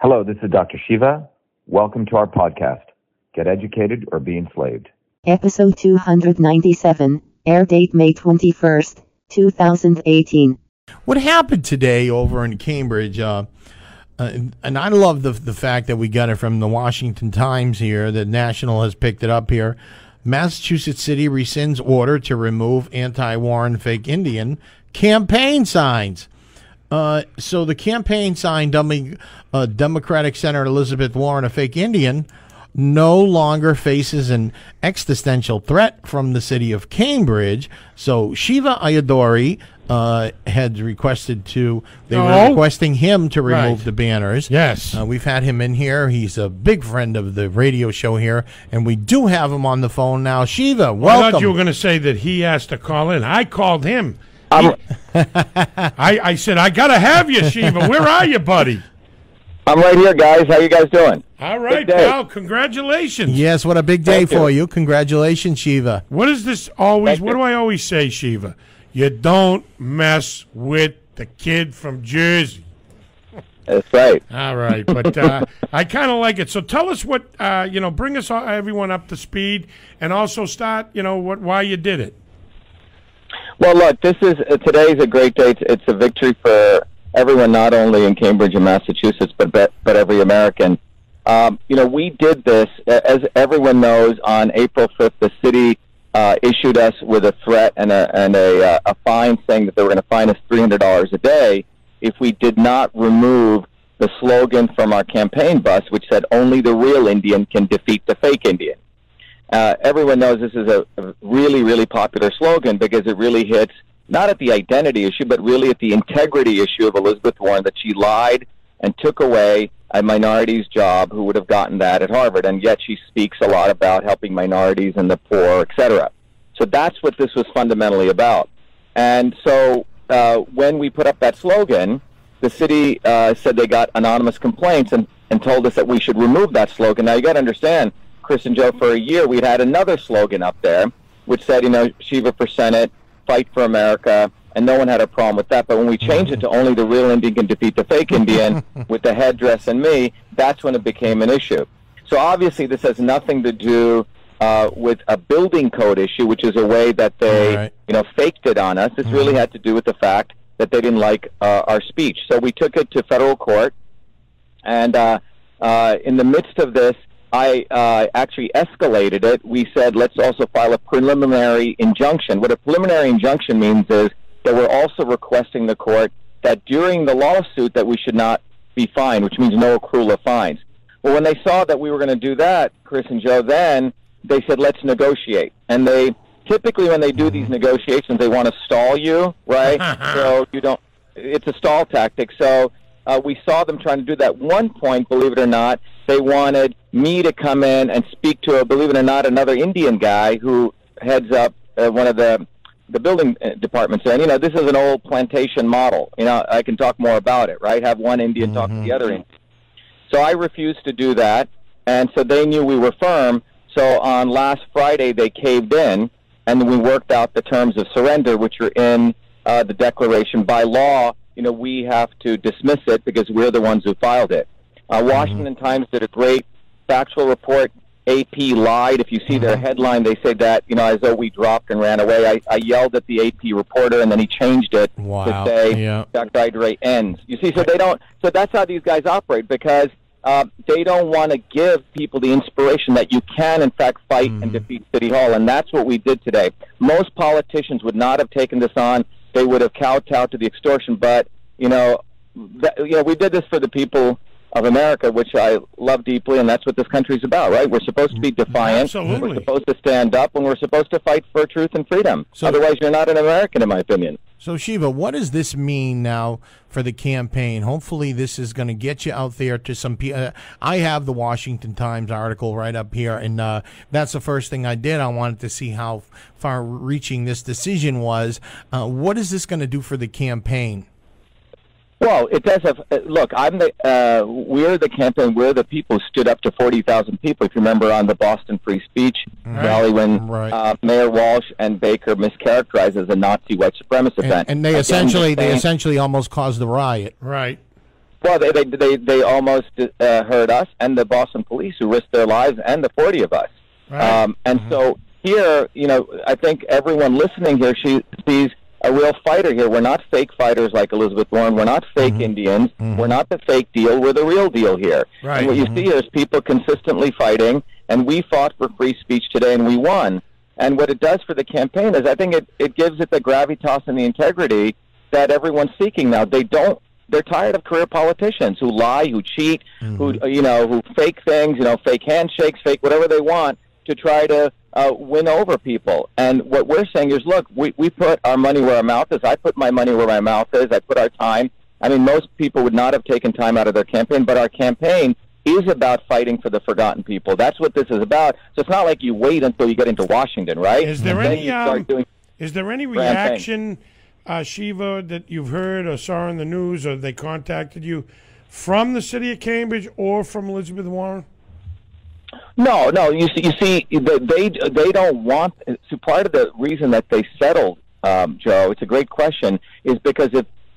Hello, this is Dr. Shiva. Welcome to our podcast, Get Educated or Be Enslaved. Episode 297, air date May 21st, 2018. What happened today over in Cambridge, and I love the fact that we got it from the Washington Times here, the National has picked it up here. Massachusetts City rescinds order to remove anti-Warren fake Indian campaign signs. So the campaign sign dubbing Democratic Senator Elizabeth Warren a fake Indian no longer faces an existential threat from the city of Cambridge. So Shiva Ayyadurai had requested to, they were requesting him to remove the banners. Yes. We've had him in here. He's a big friend of the radio show here, and we do have him on the phone now. Shiva, welcome. I thought you were going to say that he asked to call in. I called him. I said, I got to have you, Shiva. Where are you, buddy? I'm right here, guys. How you guys doing? All right, pal. Congratulations. Yes, what a big day for you. Congratulations, Shiva. What is this always? What do I always say, Shiva? You don't mess with the kid from Jersey. That's right. All right, but I kind of like it. So tell us what, you know, bring us all, everyone up to speed and also start, you know, why you did it. Well, look, this is today's a great day. It's a victory for everyone, not only in Cambridge and Massachusetts, but every American. You know, we did this, as everyone knows, on April 5th, the city issued us with a threat and a fine saying that they were going to fine us $300 a day if we did not remove the slogan from our campaign bus, which said only the real Indian can defeat the fake Indian. Everyone knows this is a really, really popular slogan because it really hits not at the identity issue, but really at the integrity issue of Elizabeth Warren, that she lied and took away a minority's job who would have gotten that at Harvard, and yet she speaks a lot about helping minorities and the poor, etc. So that's what this was fundamentally about. And so when we put up that slogan, the city said they got anonymous complaints and told us that we should remove that slogan. Now, you got to understand, Chris and Joe, for a year, we'd had another slogan up there, which said, you know, Shiva for Senate, fight for America, and no one had a problem with that. But when we changed it to only the real Indian can defeat the fake Indian with the headdress and me, that's when it became an issue. So obviously this has nothing to do with a building code issue, which is a way that they, you know, faked it on us. This really had to do with the fact that they didn't like our speech. So we took it to federal court, and in the midst of this, I actually escalated it. We said, let's also file a preliminary injunction. What a preliminary injunction means is that we're also requesting the court that during the lawsuit that we should not be fined, which means no accrual of fines. Well, when they saw that we were going to do that, Chris and Joe, then they said, let's negotiate. And they typically, when they do these negotiations, they want to stall you, right? So you don't, it's a stall tactic. So we saw them trying to do that. At one point, believe it or not, they wanted me to come in and speak to, believe it or not, another Indian guy who heads up one of the building departments. And, you know, this is an old plantation model. You know, I can talk more about it, right? Have one Indian talk to the other Indian. So I refused to do that, and so they knew we were firm. So on last Friday, they caved in, and we worked out the terms of surrender, which are in the declaration. By law, you know, we have to dismiss it because we're the ones who filed it. Washington Times did a great factual report. AP lied. If you see their headline, they say that, you know, as though we dropped and ran away. I yelled at the AP reporter, and then he changed it to say Dr. Ayyadurai ends. You see, so they don't. So that's how these guys operate, because they don't want to give people the inspiration that you can, in fact, fight and defeat City Hall, and that's what we did today. Most politicians would not have taken this on. They would have kowtowed to the extortion, but, you know, we did this for the people of America, which I love deeply, and that's what this country's about, right? We're supposed to be defiant. Absolutely. We're supposed to stand up, and we're supposed to fight for truth and freedom. So, otherwise, you're not an American, in my opinion. So, Shiva, what does this mean now for the campaign? Hopefully, this is going to get you out there to some people. I have the Washington Times article right up here, and that's the first thing I did. I wanted to see how far-reaching this decision was. What is this going to do for the campaign? Well, it does have. Look, we're the campaign. We're the people who stood up to 40,000 people. If you remember, on the Boston Free Speech Rally, when Mayor Walsh and Baker mischaracterized as a Nazi white supremacist event, and they essentially almost caused the riot. Right. Well, they almost hurt us and the Boston police, who risked their lives, and the 40 of us. Right. And so here, you know, I think everyone listening here sees a real fighter here. We're not fake fighters like Elizabeth Warren. We're not fake Indians. We're not the fake deal. We're the real deal here. Right. And what you see here is people consistently fighting, and we fought for free speech today, and we won. And what it does for the campaign is I think it gives it the gravitas and the integrity that everyone's seeking now. They're tired of career politicians who lie, who cheat, who, you know, who fake things, you know, fake handshakes, fake whatever they want to try to win over people. And what we're saying is, look, we put our money where our mouth is. I put my money where my mouth is. I put our time. I mean, most people would not have taken time out of their campaign, but our campaign is about fighting for the forgotten people. That's what this is about. So it's not like you wait until you get into Washington, right? Is there any reaction, Shiva, that you've heard or saw in the news, or they contacted you from the city of Cambridge or from Elizabeth Warren? No, no. You see, they don't want. So part of the reason that they settled, Joe, it's a great question, is because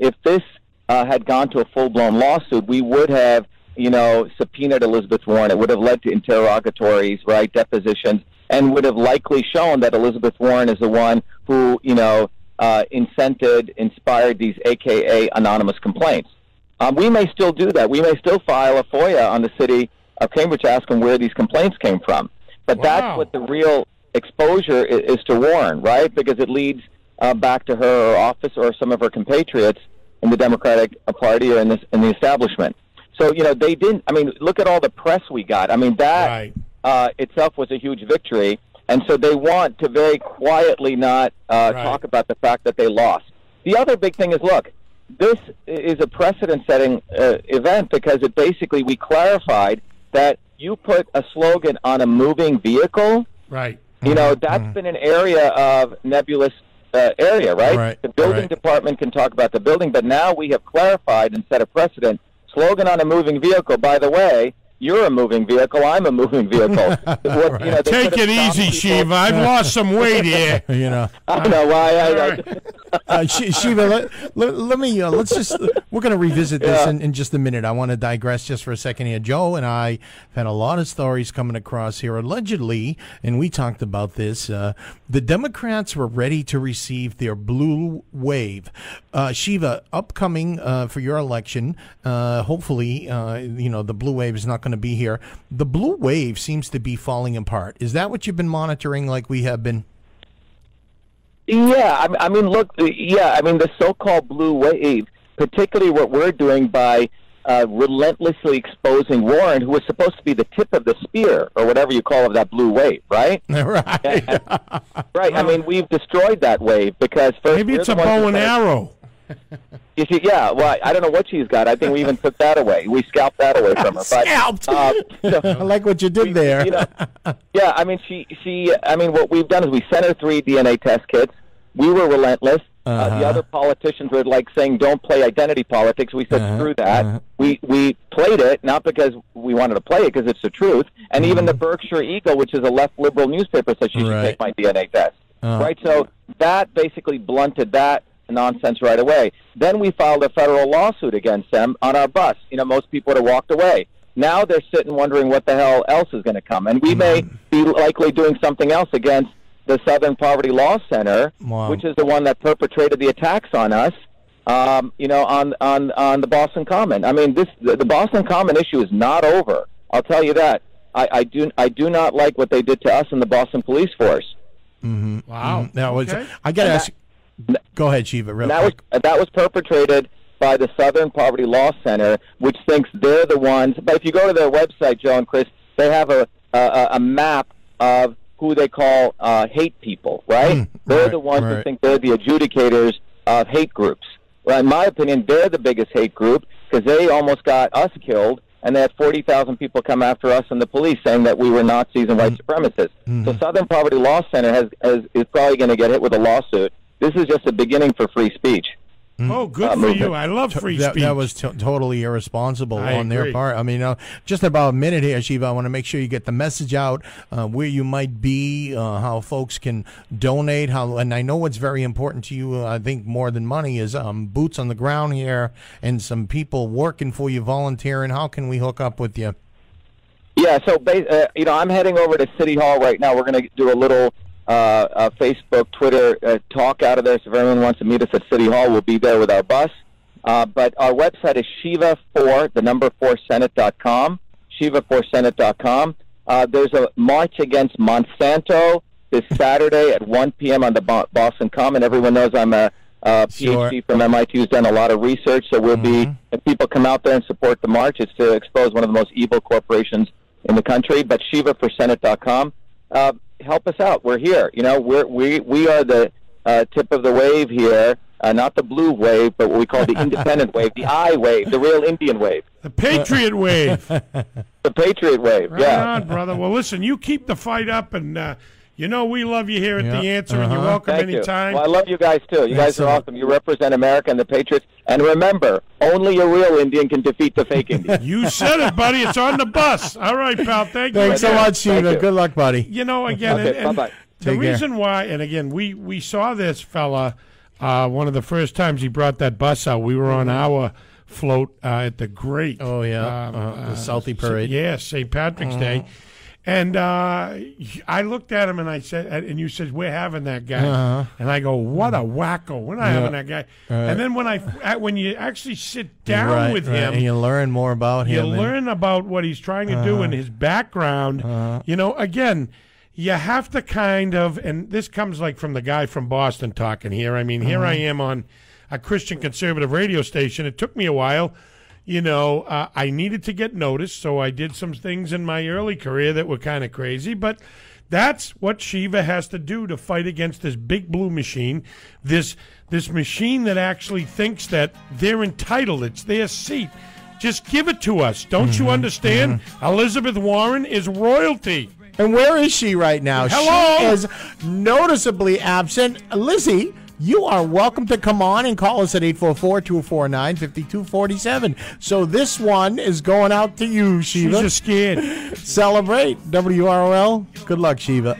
if this had gone to a full blown lawsuit, we would have, you know, subpoenaed Elizabeth Warren. It would have led to interrogatories, right, depositions, and would have likely shown that Elizabeth Warren is the one who, you know, inspired these AKA anonymous complaints. We may still do that. We may still file a FOIA on the city of Cambridge asking where these complaints came from. But that's what the real exposure is to Warren, right? Because it leads back to her office or some of her compatriots in the Democratic Party or in the establishment. So, you know, they didn't, I mean, look at all the press we got. I mean, that itself was a huge victory. And so they want to very quietly not talk about the fact that they lost. The other big thing is, look, this is a precedent-setting event because it basically, we clarified that you put a slogan on a moving vehicle. Right. You know, that's been an area of nebulous area, right? The building department can talk about the building, but now we have clarified and set a precedent. Slogan on a moving vehicle, by the way, you're a moving vehicle, I'm a moving vehicle. You know, take it easy, Shiva. I've lost some weight here. You know, I don't know why. Shiva, let me, let's just, we're going to revisit this in just a minute. I want to digress just for a second here. Joe and I have had a lot of stories coming across here. Allegedly, and we talked about this, the Democrats were ready to receive their blue wave. Shiva, upcoming for your election, hopefully, you know, the blue wave is not going to be here. The blue wave seems to be falling apart. Is that what you've been monitoring like we have been? Yeah, I mean, look, yeah, I mean, the so-called blue wave, particularly what we're doing by relentlessly exposing Warren, who was supposed to be the tip of the spear, or whatever you call it, that blue wave, right? Right. And, right, I mean, we've destroyed that wave because... First, maybe it's a bow and arrow. See, yeah, well, I don't know what she's got. I think we even took that away. We scalped that away from her. Scalped! So I like what you did there. You know, yeah, I mean, I mean, what we've done is we sent her 3 DNA test kits. We were relentless. The other politicians were, like, saying, don't play identity politics. We said, screw that. We played it, not because we wanted to play it, because it's the truth. And even the Berkshire Eagle, which is a left liberal newspaper, said she should take my DNA test. Right? So that basically blunted that nonsense right away. Then we filed a federal lawsuit against them on our bus. You know, most people would have walked away. Now they're sitting wondering what the hell else is going to come. And we may be likely doing something else against the Southern Poverty Law Center, which is the one that perpetrated the attacks on us, you know, on the Boston Common. I mean, the Boston Common issue is not over. I'll tell you that. I do not like what they did to us in the Boston police force. Wow. Now, I got to ask... Go ahead, Shiva. That was perpetrated by the Southern Poverty Law Center, which thinks they're the ones. But if you go to their website, Joe and Chris, they have a map of who they call hate people, right? They're the ones who think they're the adjudicators of hate groups. Well, in my opinion, they're the biggest hate group because they almost got us killed, and they had 40,000 people come after us and the police saying that we were Nazis and white supremacists. So Southern Poverty Law Center is probably going to get hit with a lawsuit. This is just a beginning for free speech. Oh, good for you. I love free speech. That was totally irresponsible on their part. I mean, just about a minute here, Shiva. I want to make sure you get the message out, where you might be, how folks can donate. And I know what's very important to you, I think, more than money, is boots on the ground here and some people working for you, volunteering. How can we hook up with you? Yeah, so, you know, I'm heading over to City Hall right now. We're going to do a little Facebook, Twitter talk out of there. So if everyone wants to meet us at City Hall, we'll be there with our bus. But our website is Shiva4Senate.com, Shiva4Senate.com. There's a march against Monsanto this Saturday at 1 p.m. on the Boston Common. Everyone knows I'm a PhD from MIT who's done a lot of research, so we'll be, if people come out there and support the march, it's to expose one of the most evil corporations in the country. But Shiva4Senate.com. Help us out. We're here. You know, we are the tip of the wave here, not the blue wave, but what we call the independent wave, the I wave, the real Indian wave, the patriot wave, the patriot wave. Right on, brother. Well, listen, you keep the fight up, and you know we love you here at The Answer, and you're welcome anytime. Well, I love you guys too. You guys are awesome. You represent America and the patriots. And remember, only a real Indian can defeat the fake Indian. You said it, buddy. It's on the bus. All right, pal. Thanks so much, Shiva. Good luck, buddy. You know, again, okay, bye-bye. The reason why, and again, we saw this fella one of the first times he brought that bus out. We were on our float at the great the Southie Parade. St. Patrick's Day. And I looked at him and I said, and you said, we're having that guy. And I go, what a wacko. We're not having that guy. And then when you actually sit down with him. And you learn more about him. You learn about what he's trying to do and his background. You know, again, you have to kind of, and this comes like from the guy from Boston talking here. I mean, here I am on a Christian conservative radio station. It took me a while. You know, I needed to get noticed, so I did some things in my early career that were kind of crazy, but that's what Shiva has to do to fight against this big blue machine, this machine that actually thinks that they're entitled, it's their seat. Just give it to us. Don't you understand? Elizabeth Warren is royalty. And where is she right now? Hello? She is noticeably absent. Lizzie, you are welcome to come on and call us at 844-249-5247. So this one is going out to you, Shiva. She's just scared. Celebrate, WROL. Good luck, Shiva.